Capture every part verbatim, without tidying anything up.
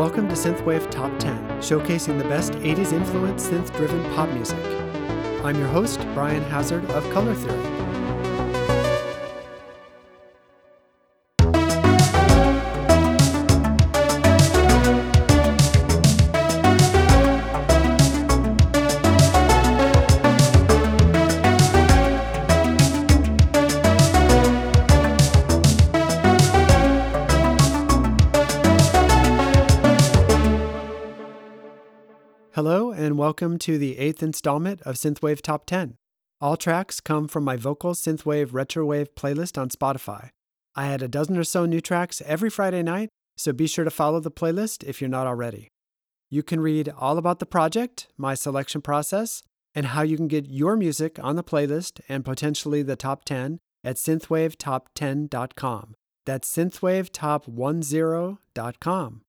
Welcome to Synthwave Top ten, showcasing the best eighties influence synth-driven pop music. I'm your host, Brian Hazard of Color Theory. Hello and welcome to the eighth installment of Synthwave Top ten. All tracks come from my vocal Synthwave Retrowave playlist on Spotify. I had a dozen or so new tracks every Friday night, so be sure to follow the playlist if you're not already. You can read all about the project, my selection process, and how you can get your music on the playlist and potentially the top ten at synthwave top ten dot com. That's synthwave top ten dot com.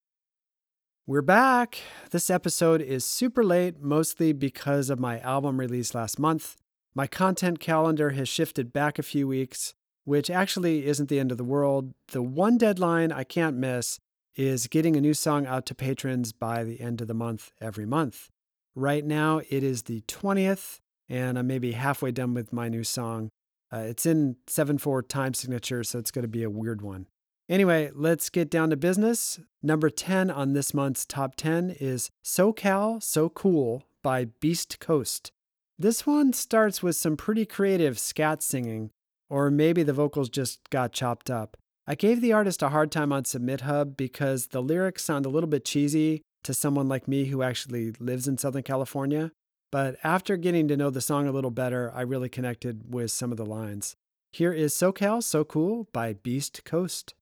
We're back! This episode is super late, mostly because of my album release last month. My content calendar has shifted back a few weeks, which actually isn't the end of the world. The one deadline I can't miss is getting a new song out to patrons by the end of the month every month. Right now, it is the twentieth, and I'm maybe halfway done with my new song. Uh, it's in seven four time signature, so it's going to be a weird one. Anyway, let's get down to business. Number ten on this month's top ten is SoCal So Cool by Beast Coast. This one starts with some pretty creative scat singing, or maybe the vocals just got chopped up. I gave the artist a hard time on SubmitHub because the lyrics sound a little bit cheesy to someone like me who actually lives in Southern California, but after getting to know the song a little better, I really connected with some of the lines. Here is SoCal So Cool by Beast Coast.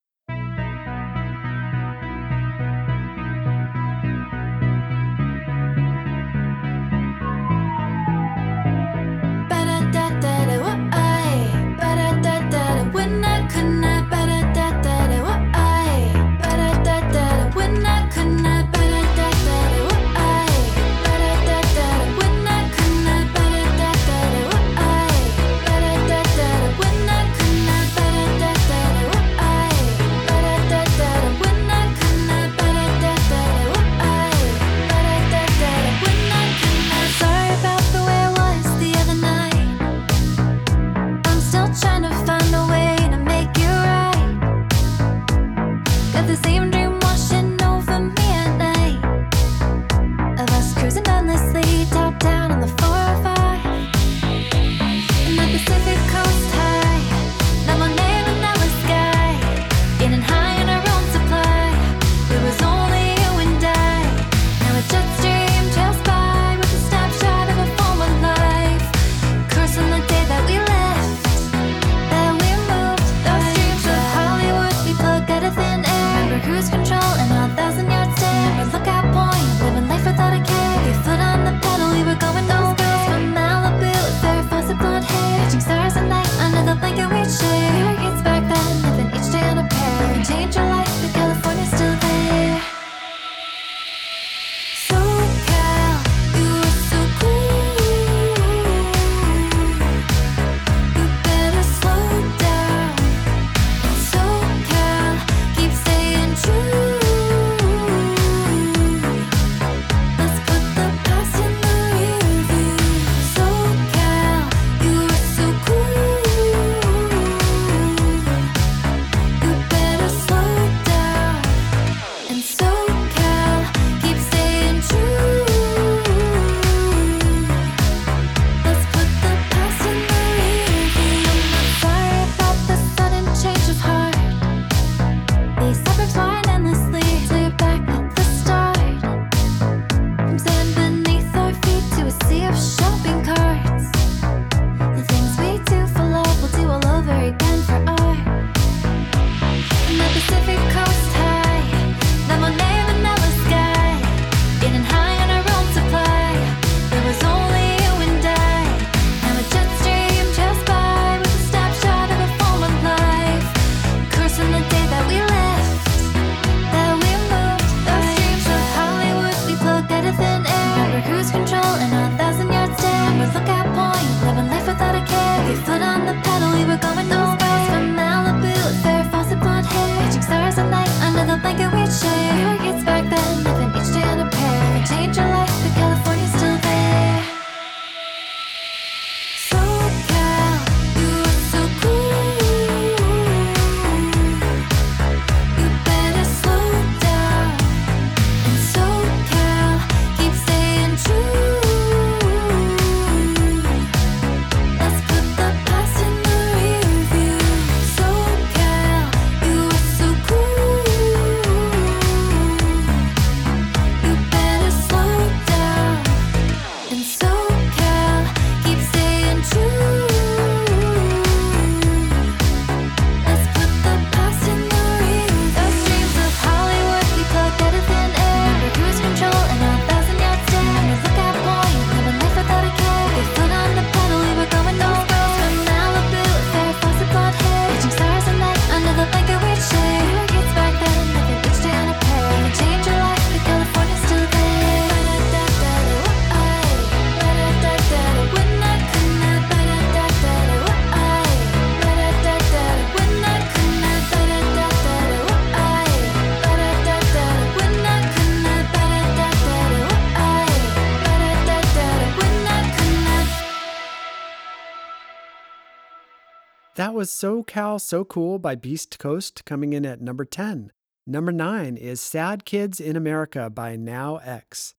That was SoCal So Cool by Beast Coast, coming in at number ten. Number nine is Sad Kids in America by Now X.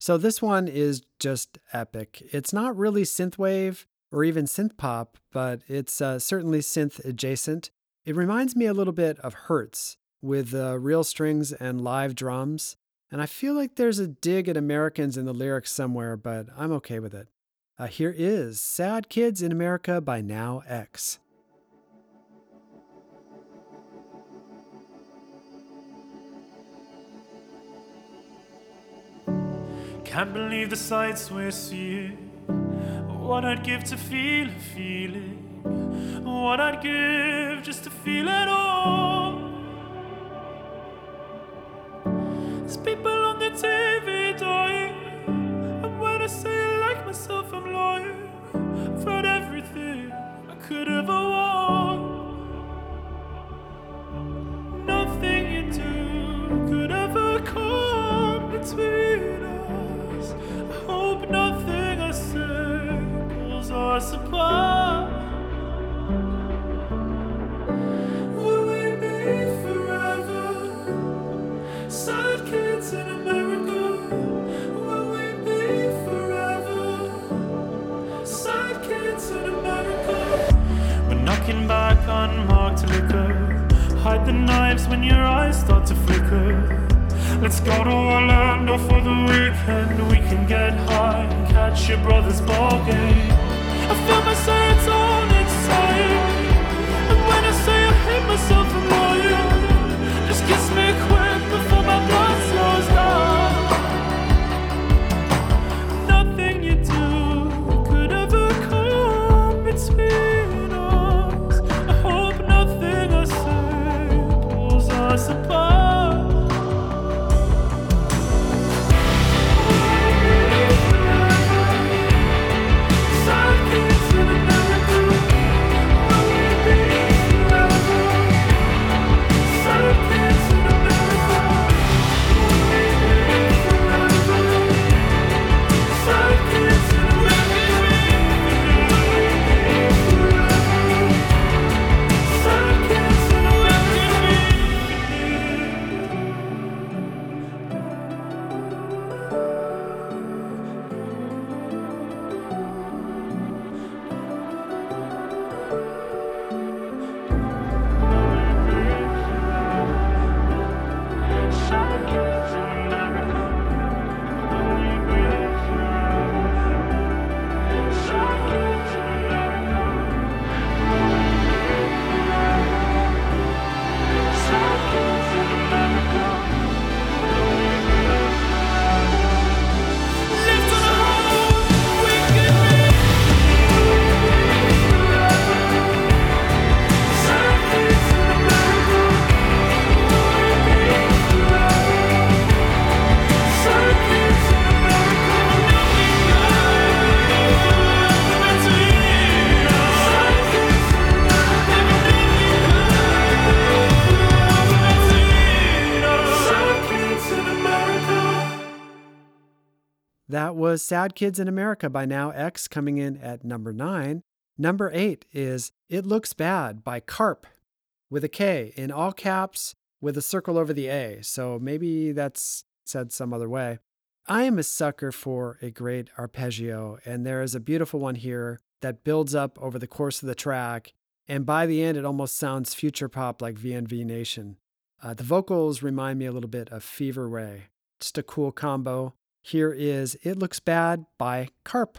So this one is just epic. It's not really synthwave or even synth pop, but it's uh, certainly synth adjacent. It reminds me a little bit of Hertz with uh, real strings and live drums. And I feel like there's a dig at Americans in the lyrics somewhere, but I'm okay with it. Uh, here is Sad Kids in America by Now X. Can't believe the sights we're seeing. What I'd give to feel a feeling. What I'd give just to feel at all. There's people on the T V dying, and when I say I like myself, I'm lying. I've heard everything I could ever want. Nothing you do could ever come between us. I hope nothing I say pulls us apart. Will we be forever? Sad kids in America, will we be forever? Sad kids in America. We're knocking back unmarked liquor. Hide the knives when your eyes start to flicker. Let's go to Orlando for the weekend. We can get high and catch your brother's ball game. I feel my sights on inside, and when I say I hate myself, I'm lying. Just kiss me quick before my blood slows down. Nothing you do could ever come between us. I hope nothing I say pulls us apart. That was Sad Kids in America by Now X, coming in at number nine. Number eight is It Looks Bad by Carp, with a K in all caps with a circle over the A, so maybe that's said some other way. I am a sucker for a great arpeggio, and there is a beautiful one here that builds up over the course of the track, and by the end it almost sounds future pop like V N V Nation. Uh, the vocals remind me a little bit of Fever Ray. Just a cool combo. Here is It Looks Bad by Carp.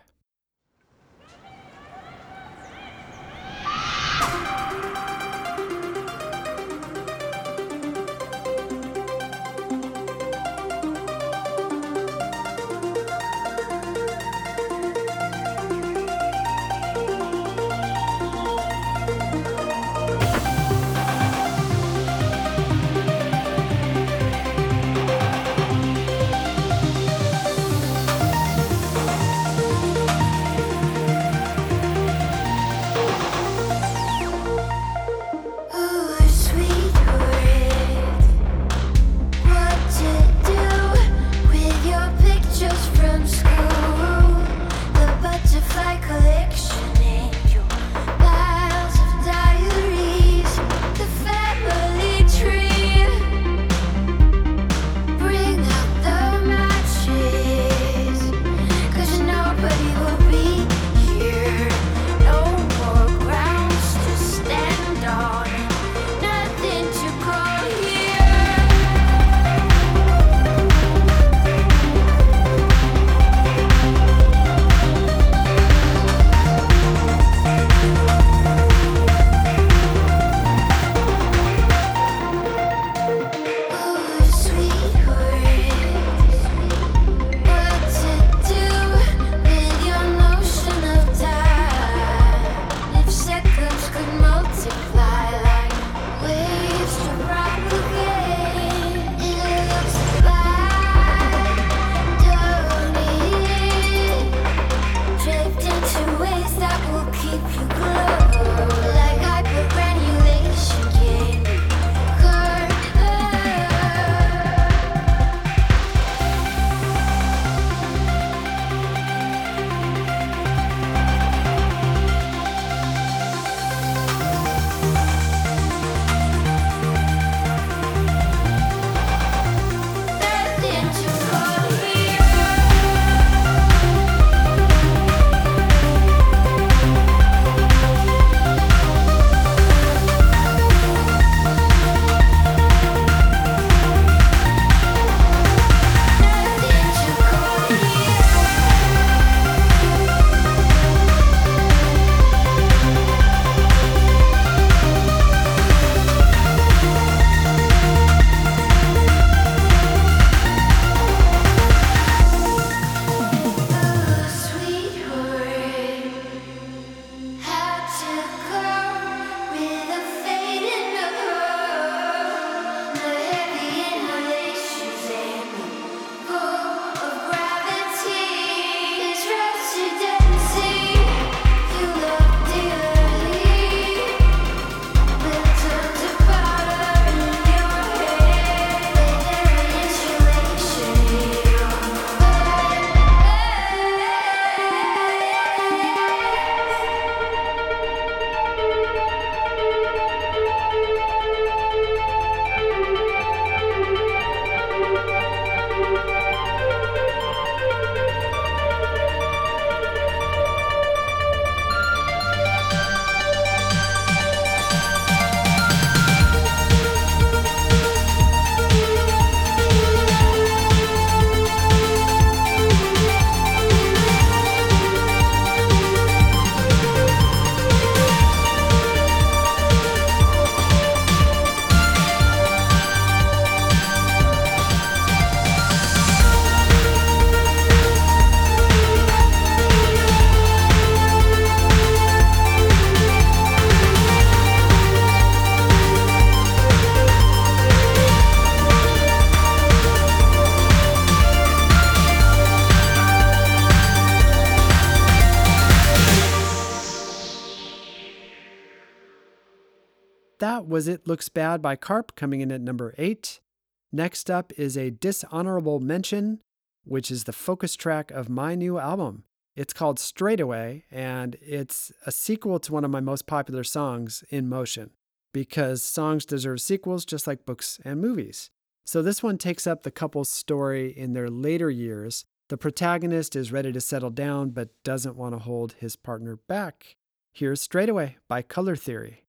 That was It Looks Bad by Carp, coming in at number eight. Next up is a dishonorable mention, which is the focus track of my new album. It's called Straightaway, and it's a sequel to one of my most popular songs, In Motion, because songs deserve sequels just like books and movies. So this one takes up the couple's story in their later years. The protagonist is ready to settle down but doesn't want to hold his partner back. Here's Straightaway by Color Theory.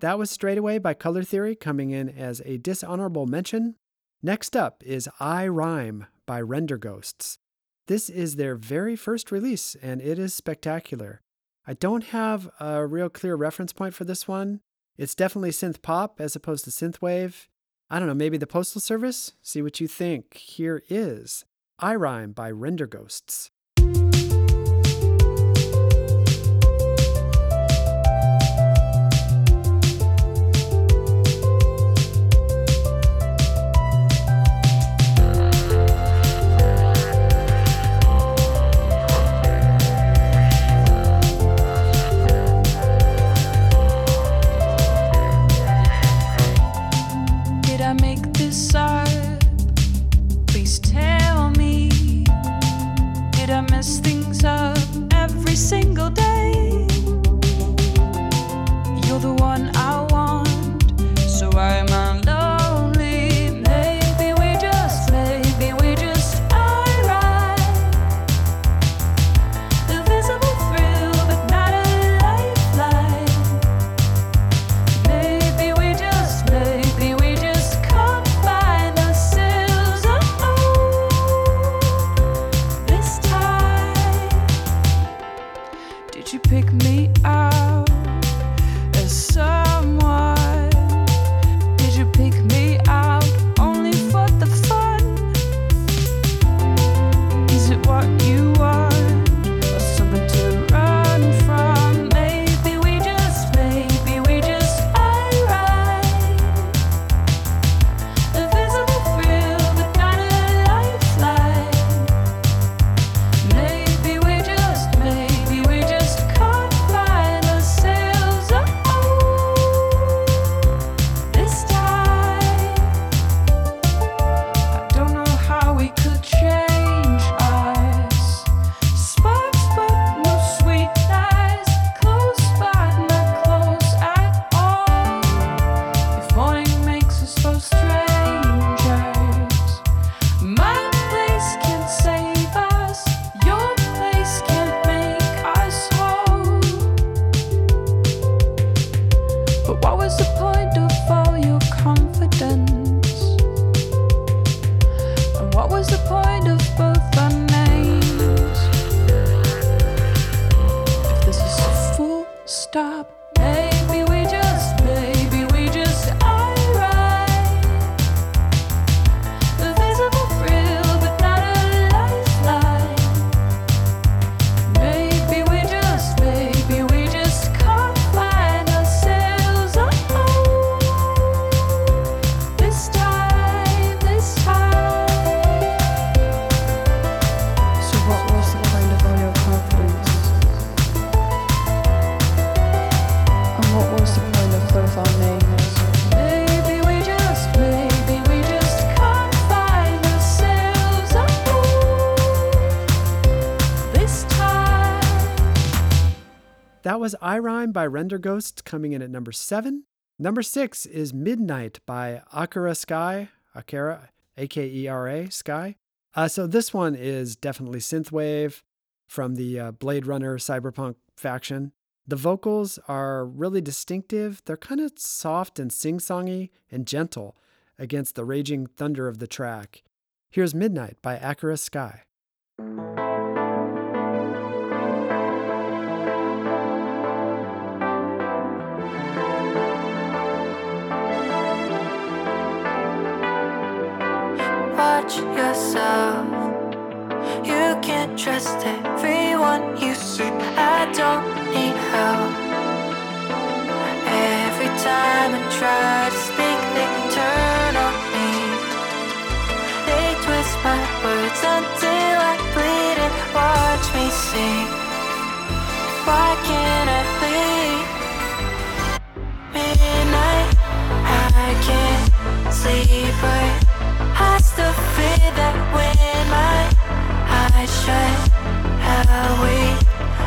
That was Straightaway by Color Theory, coming in as a dishonorable mention. Next up is I Rhyme by Render Ghosts. This is their very first release, and it is spectacular. I don't have a real clear reference point for this one. It's definitely synth pop as opposed to synthwave. I don't know, maybe the Postal Service? See what you think. Here is I Rhyme by Render Ghosts. mess things up every single day. You're the one I want, so I'm alone. That was I Rhyme by Render Ghosts, coming in at number seven. Number six is Midnight by Akira Sky, Akira, A K E R A, Sky. Uh, so this one is definitely synthwave from the uh, Blade Runner cyberpunk faction. The vocals are really distinctive. They're kind of soft and sing-songy and gentle against the raging thunder of the track. Here's Midnight by Akira Sky. Watch yourself, you can't trust everyone you see. I don't need help. Every time I try to speak, they turn on me. They twist my words until I bleed and watch me sing. Why can't I bleed? Midnight, I can't sleep right. I still feel that when my eyes shut, I'll wait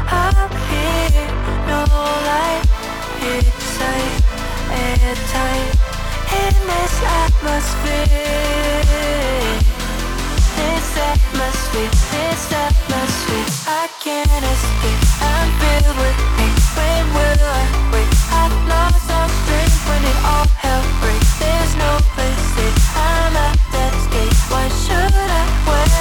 up here. No light, it's tight, airtight in this atmosphere. This atmosphere, this atmosphere, I can't escape. I'm filled with pain. When will I wake? I've lost all strength when it all hell breaks. There's no place safe. I'm at that stage. Why should I wait?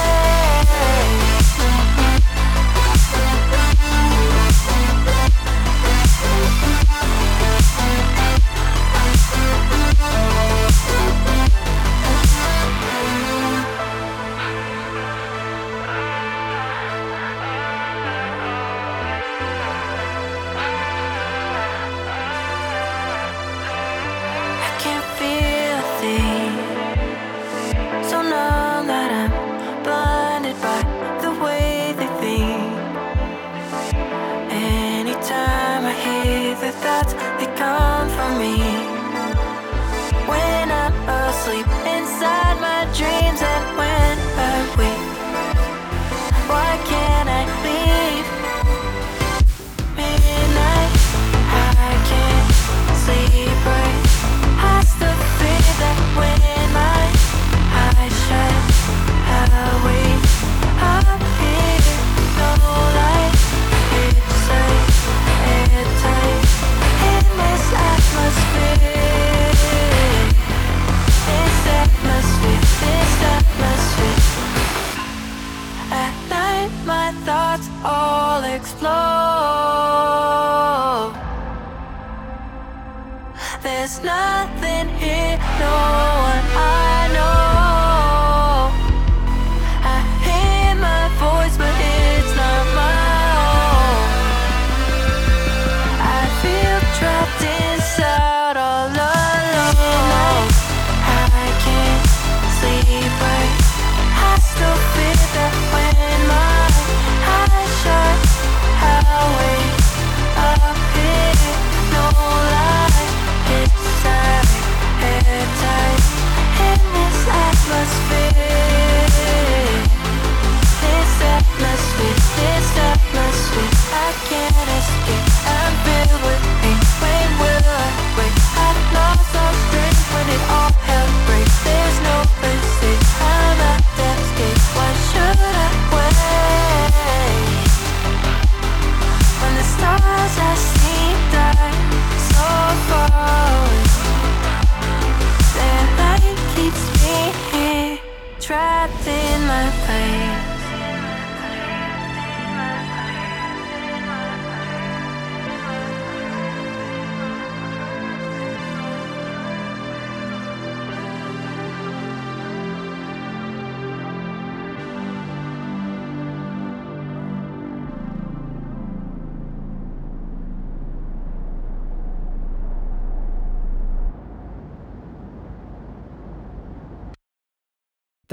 Inside my dreams and when I wake, why can't I let my thoughts all explode. There's nothing here, no one I know. I hear my voice, but it's not my own. I feel trapped inside all alone. I can't sleep right. I still feel that when my eyes shut, I wake up here, no light inside, airtight in this atmosphere, this atmosphere, this atmosphere. I can't escape. I'm filled with pain. When will I wake? I've lost all strength when it all hell breaks. There's no mistake. I'm at that stage. Why should I wait? When the stars I see die so far, their light keeps me here, trapped in my place.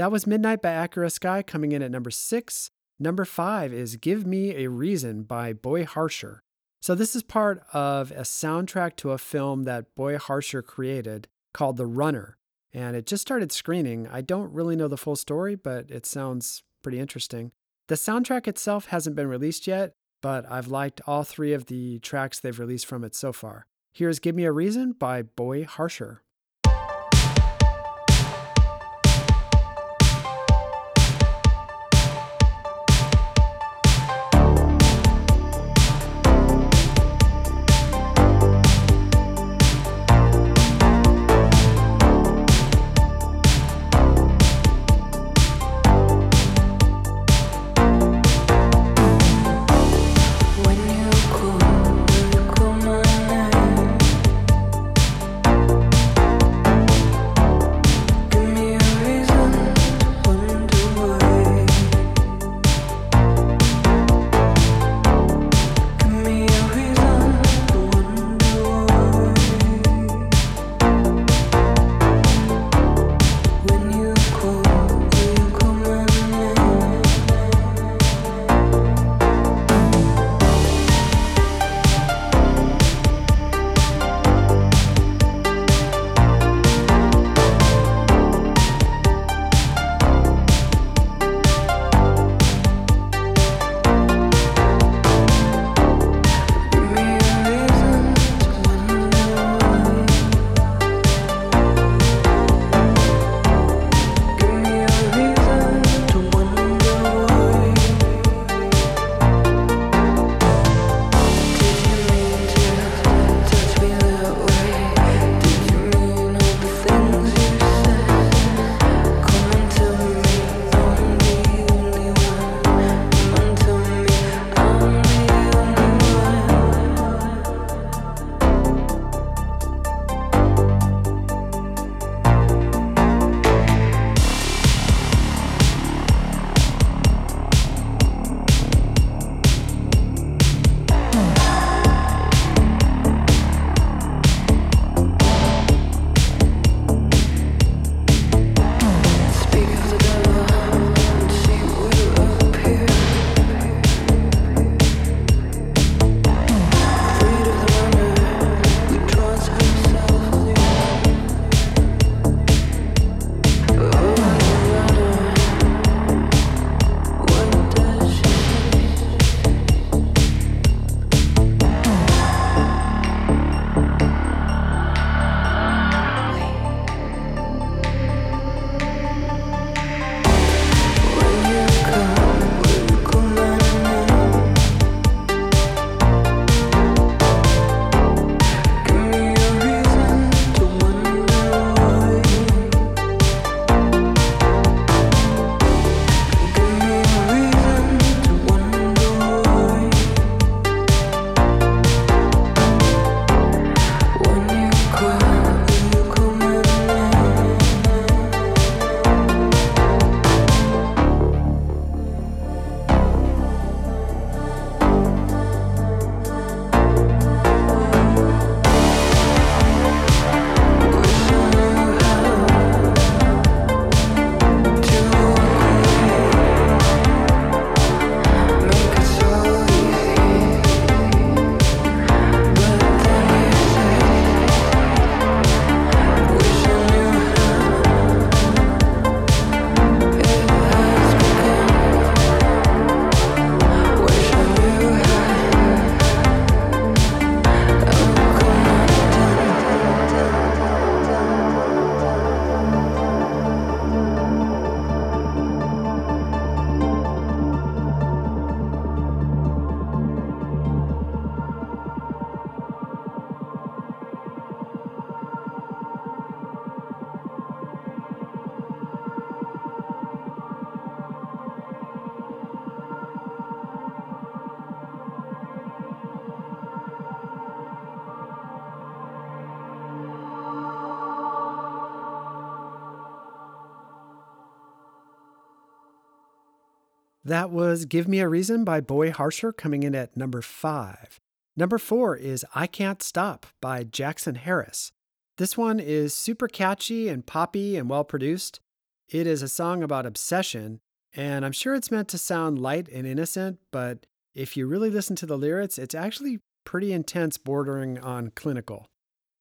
That was Midnight by Akira Sky, coming in at number six. Number five is Give Me a Reason by Boy Harsher. So this is part of a soundtrack to a film that Boy Harsher created called The Runner, and it just started screening. I don't really know the full story, but it sounds pretty interesting. The soundtrack itself hasn't been released yet, but I've liked all three of the tracks they've released from it so far. Here's Give Me a Reason by Boy Harsher. That was Give Me a Reason by Boy Harsher, coming in at number five. Number four is I Can't Stop by Jackson Harris. This one is super catchy and poppy and well-produced. It is a song about obsession, and I'm sure it's meant to sound light and innocent, but if you really listen to the lyrics, it's actually pretty intense, bordering on clinical.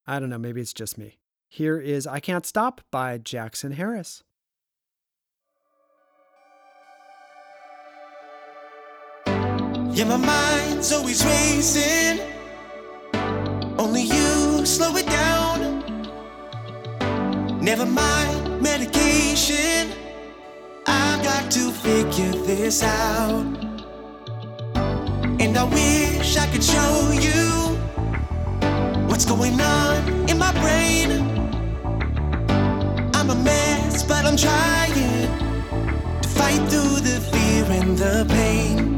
I don't know, maybe it's just me. Here is I Can't Stop by Jackson Harris. Yeah, my mind's always racing. Only you slow it down. Never mind medication. I've got to figure this out. And I wish I could show you what's going on in my brain. I'm a mess, but I'm trying to fight through the fear and the pain.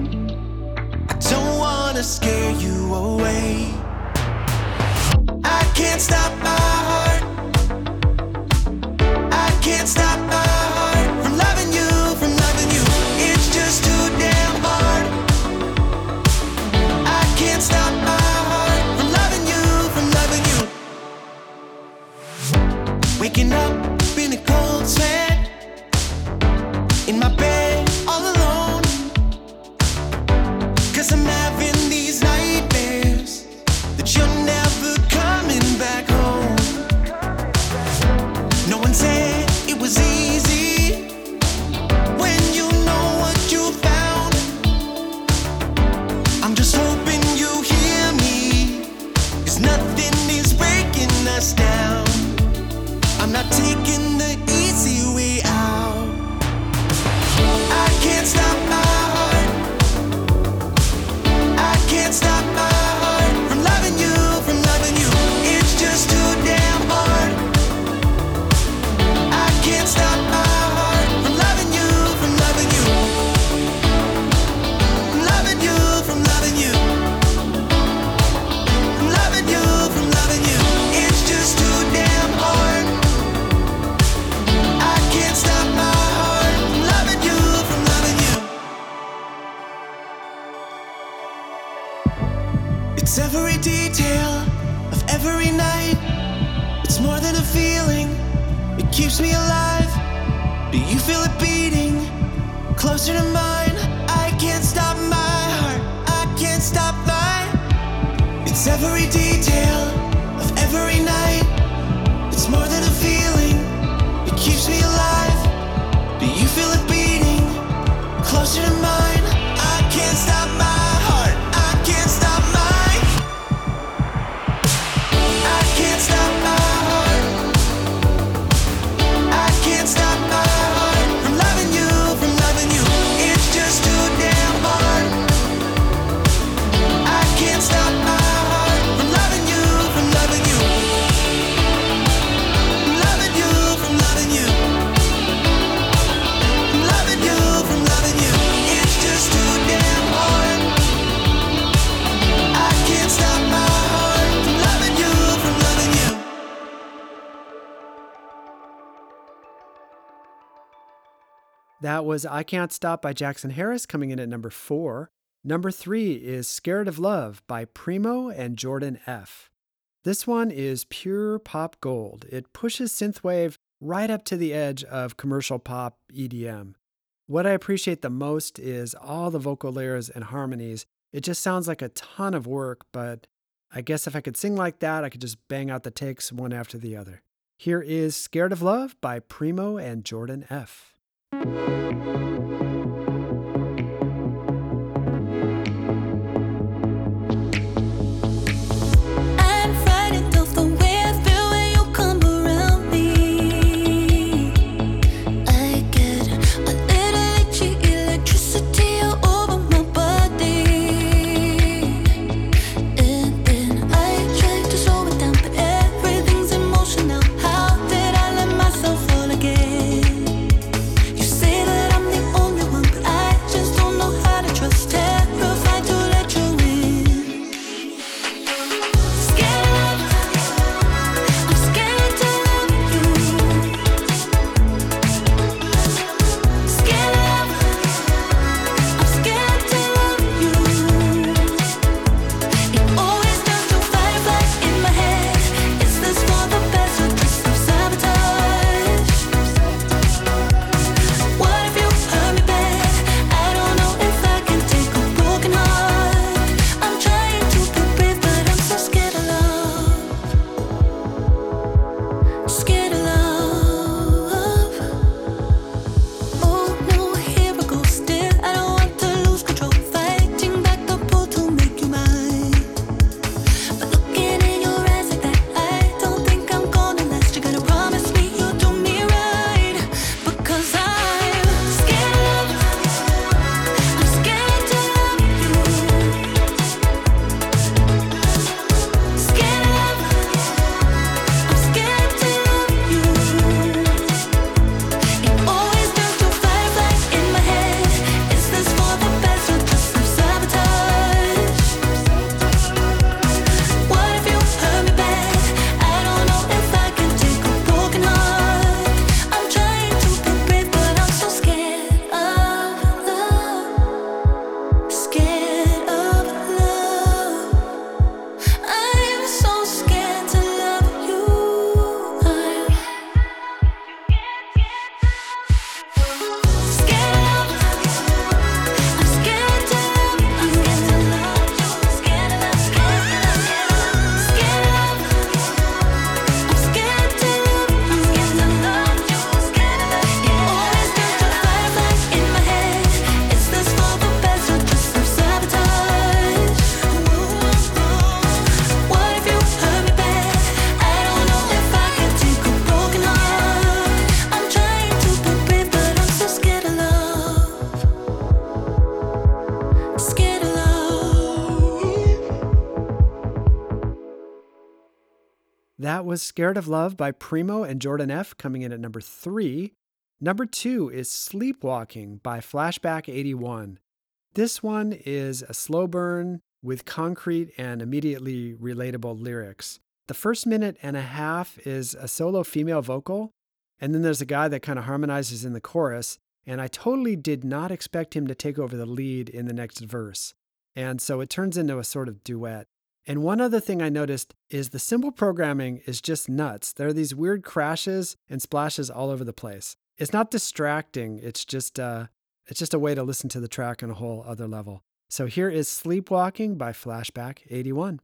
I don't wanna scare you away. I can't stop my heart. I can't stop my heart. Waking up in a cold sweat, in my bed all alone, 'cause I'm having these nightmares that you're never coming back home. No one said it was easy when you know what you found. I'm just hoping you hear me, 'cause nothing is breaking us down. I'm not taking the easy way out. I can't stop my heart. I can't stop my heart from loving you, from loving you. It's just too damn hard. I can't stop my heart from loving you, from loving you. From loving you, from loving you. From loving you, from loving you. It's just too damn hard. It's every detail of every night. It's more than a feeling, it keeps me alive. Do you feel it beating closer to mine? I can't stop my heart, I can't stop mine. It's every detail of every night. It's more than a feeling, it keeps me alive. Do you feel it beating closer to mine? I can't stop my heart, I can't stop mine. I can't stop my heart. I can't stop my heart from loving you, from loving you. It's just too damn hard. I can't stop my heart from loving you, from loving you. From loving you, from loving you. From loving you, from loving you. It's just too damn hard. I can't stop my heart from loving you, from loving you. That was I Can't Stop by Jackson Harris, coming in at number four. Number three is Scared of Love by Primo and Jordan F. This one is pure pop gold. It pushes synthwave right up to the edge of commercial pop E D M. What I appreciate the most is all the vocal layers and harmonies. It just sounds like a ton of work, but I guess if I could sing like that, I could just bang out the takes one after the other. Here is Scared of Love by Primo and Jordan F. Say that I'm the only That was Scared of Love by Primo and Jordan F, coming in at number three. Number two is Sleepwalking by Flashback eighty-one. This one is a slow burn with concrete and immediately relatable lyrics. The first minute and a half is a solo female vocal, and then there's a guy that kind of harmonizes in the chorus, and I totally did not expect him to take over the lead in the next verse. And so it turns into a sort of duet. And one other thing I noticed is the cymbal programming is just nuts. There are these weird crashes and splashes all over the place. It's not distracting, it's just, uh, it's just a way to listen to the track on a whole other level. So here is Sleepwalking by Flashback eighty-one.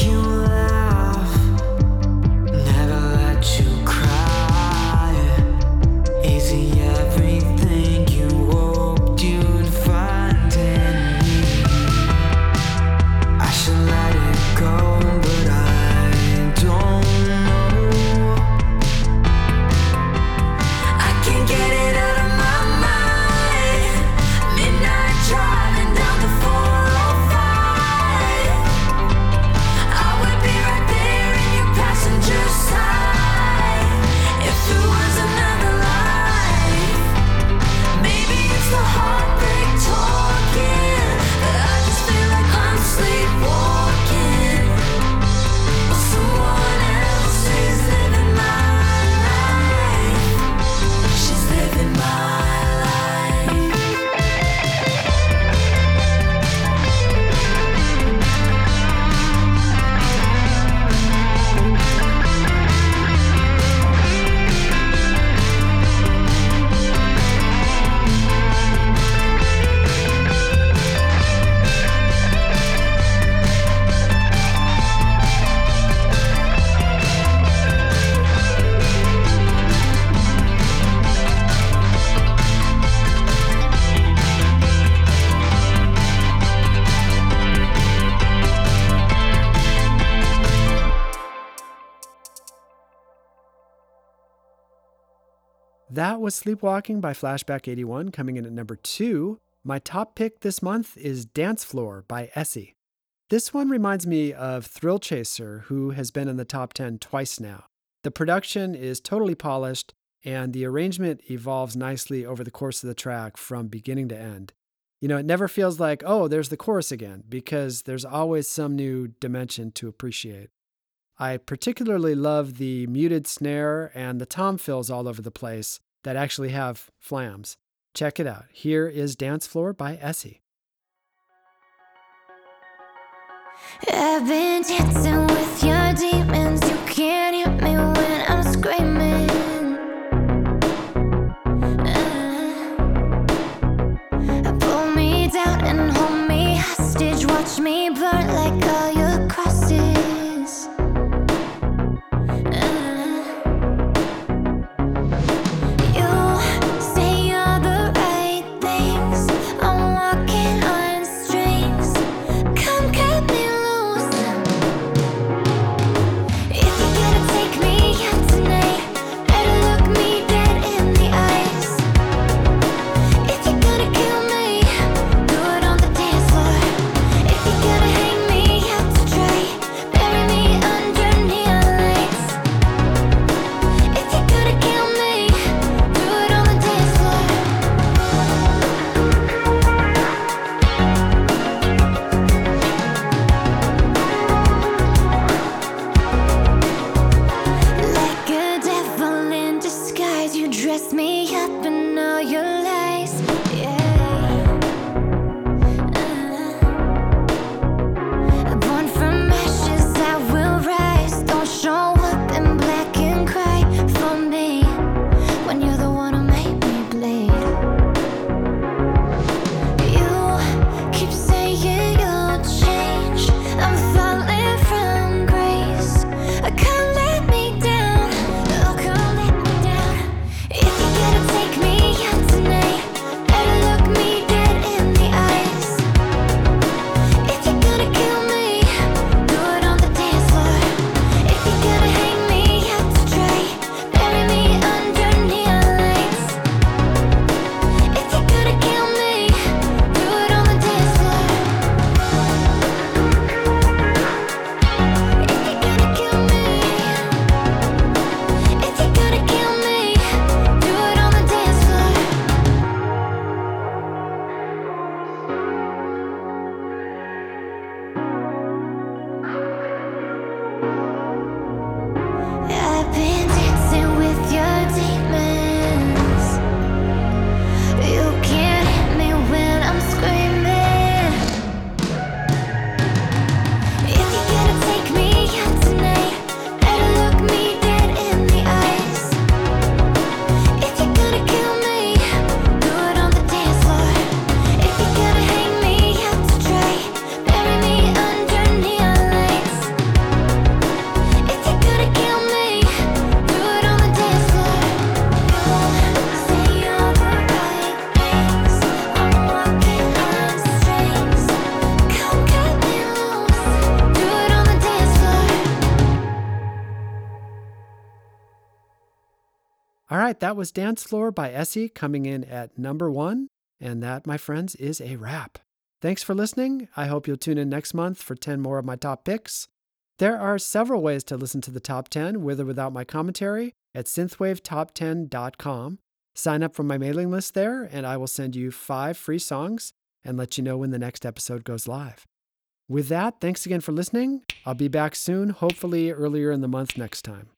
You laugh, That was Sleepwalking by Flashback eighty-one, coming in at number two. My top pick this month is Dance Floor by Essie. This one reminds me of Thrill Chaser, who has been in the top ten twice now. The production is totally polished, and the arrangement evolves nicely over the course of the track from beginning to end. You know, it never feels like, oh, there's the chorus again, because there's always some new dimension to appreciate. I particularly love the muted snare and the tom fills all over the place that actually have flams. Check it out. Here is Dance Floor by Essie. I've been dancing with your demons. You can't hear me when I'm screaming. Uh, pull me down and hold me hostage. Watch me burn like all your crosses. That was Dance Floor by Essie, coming in at number one. And that, my friends, is a wrap. Thanks for listening. I hope you'll tune in next month for ten more of my top picks. There are several ways to listen to the top ten, with or without my commentary, at synthwave top ten dot com. Sign up for my mailing list there, and I will send you five free songs and let you know when the next episode goes live. With that, thanks again for listening. I'll be back soon, hopefully earlier in the month next time.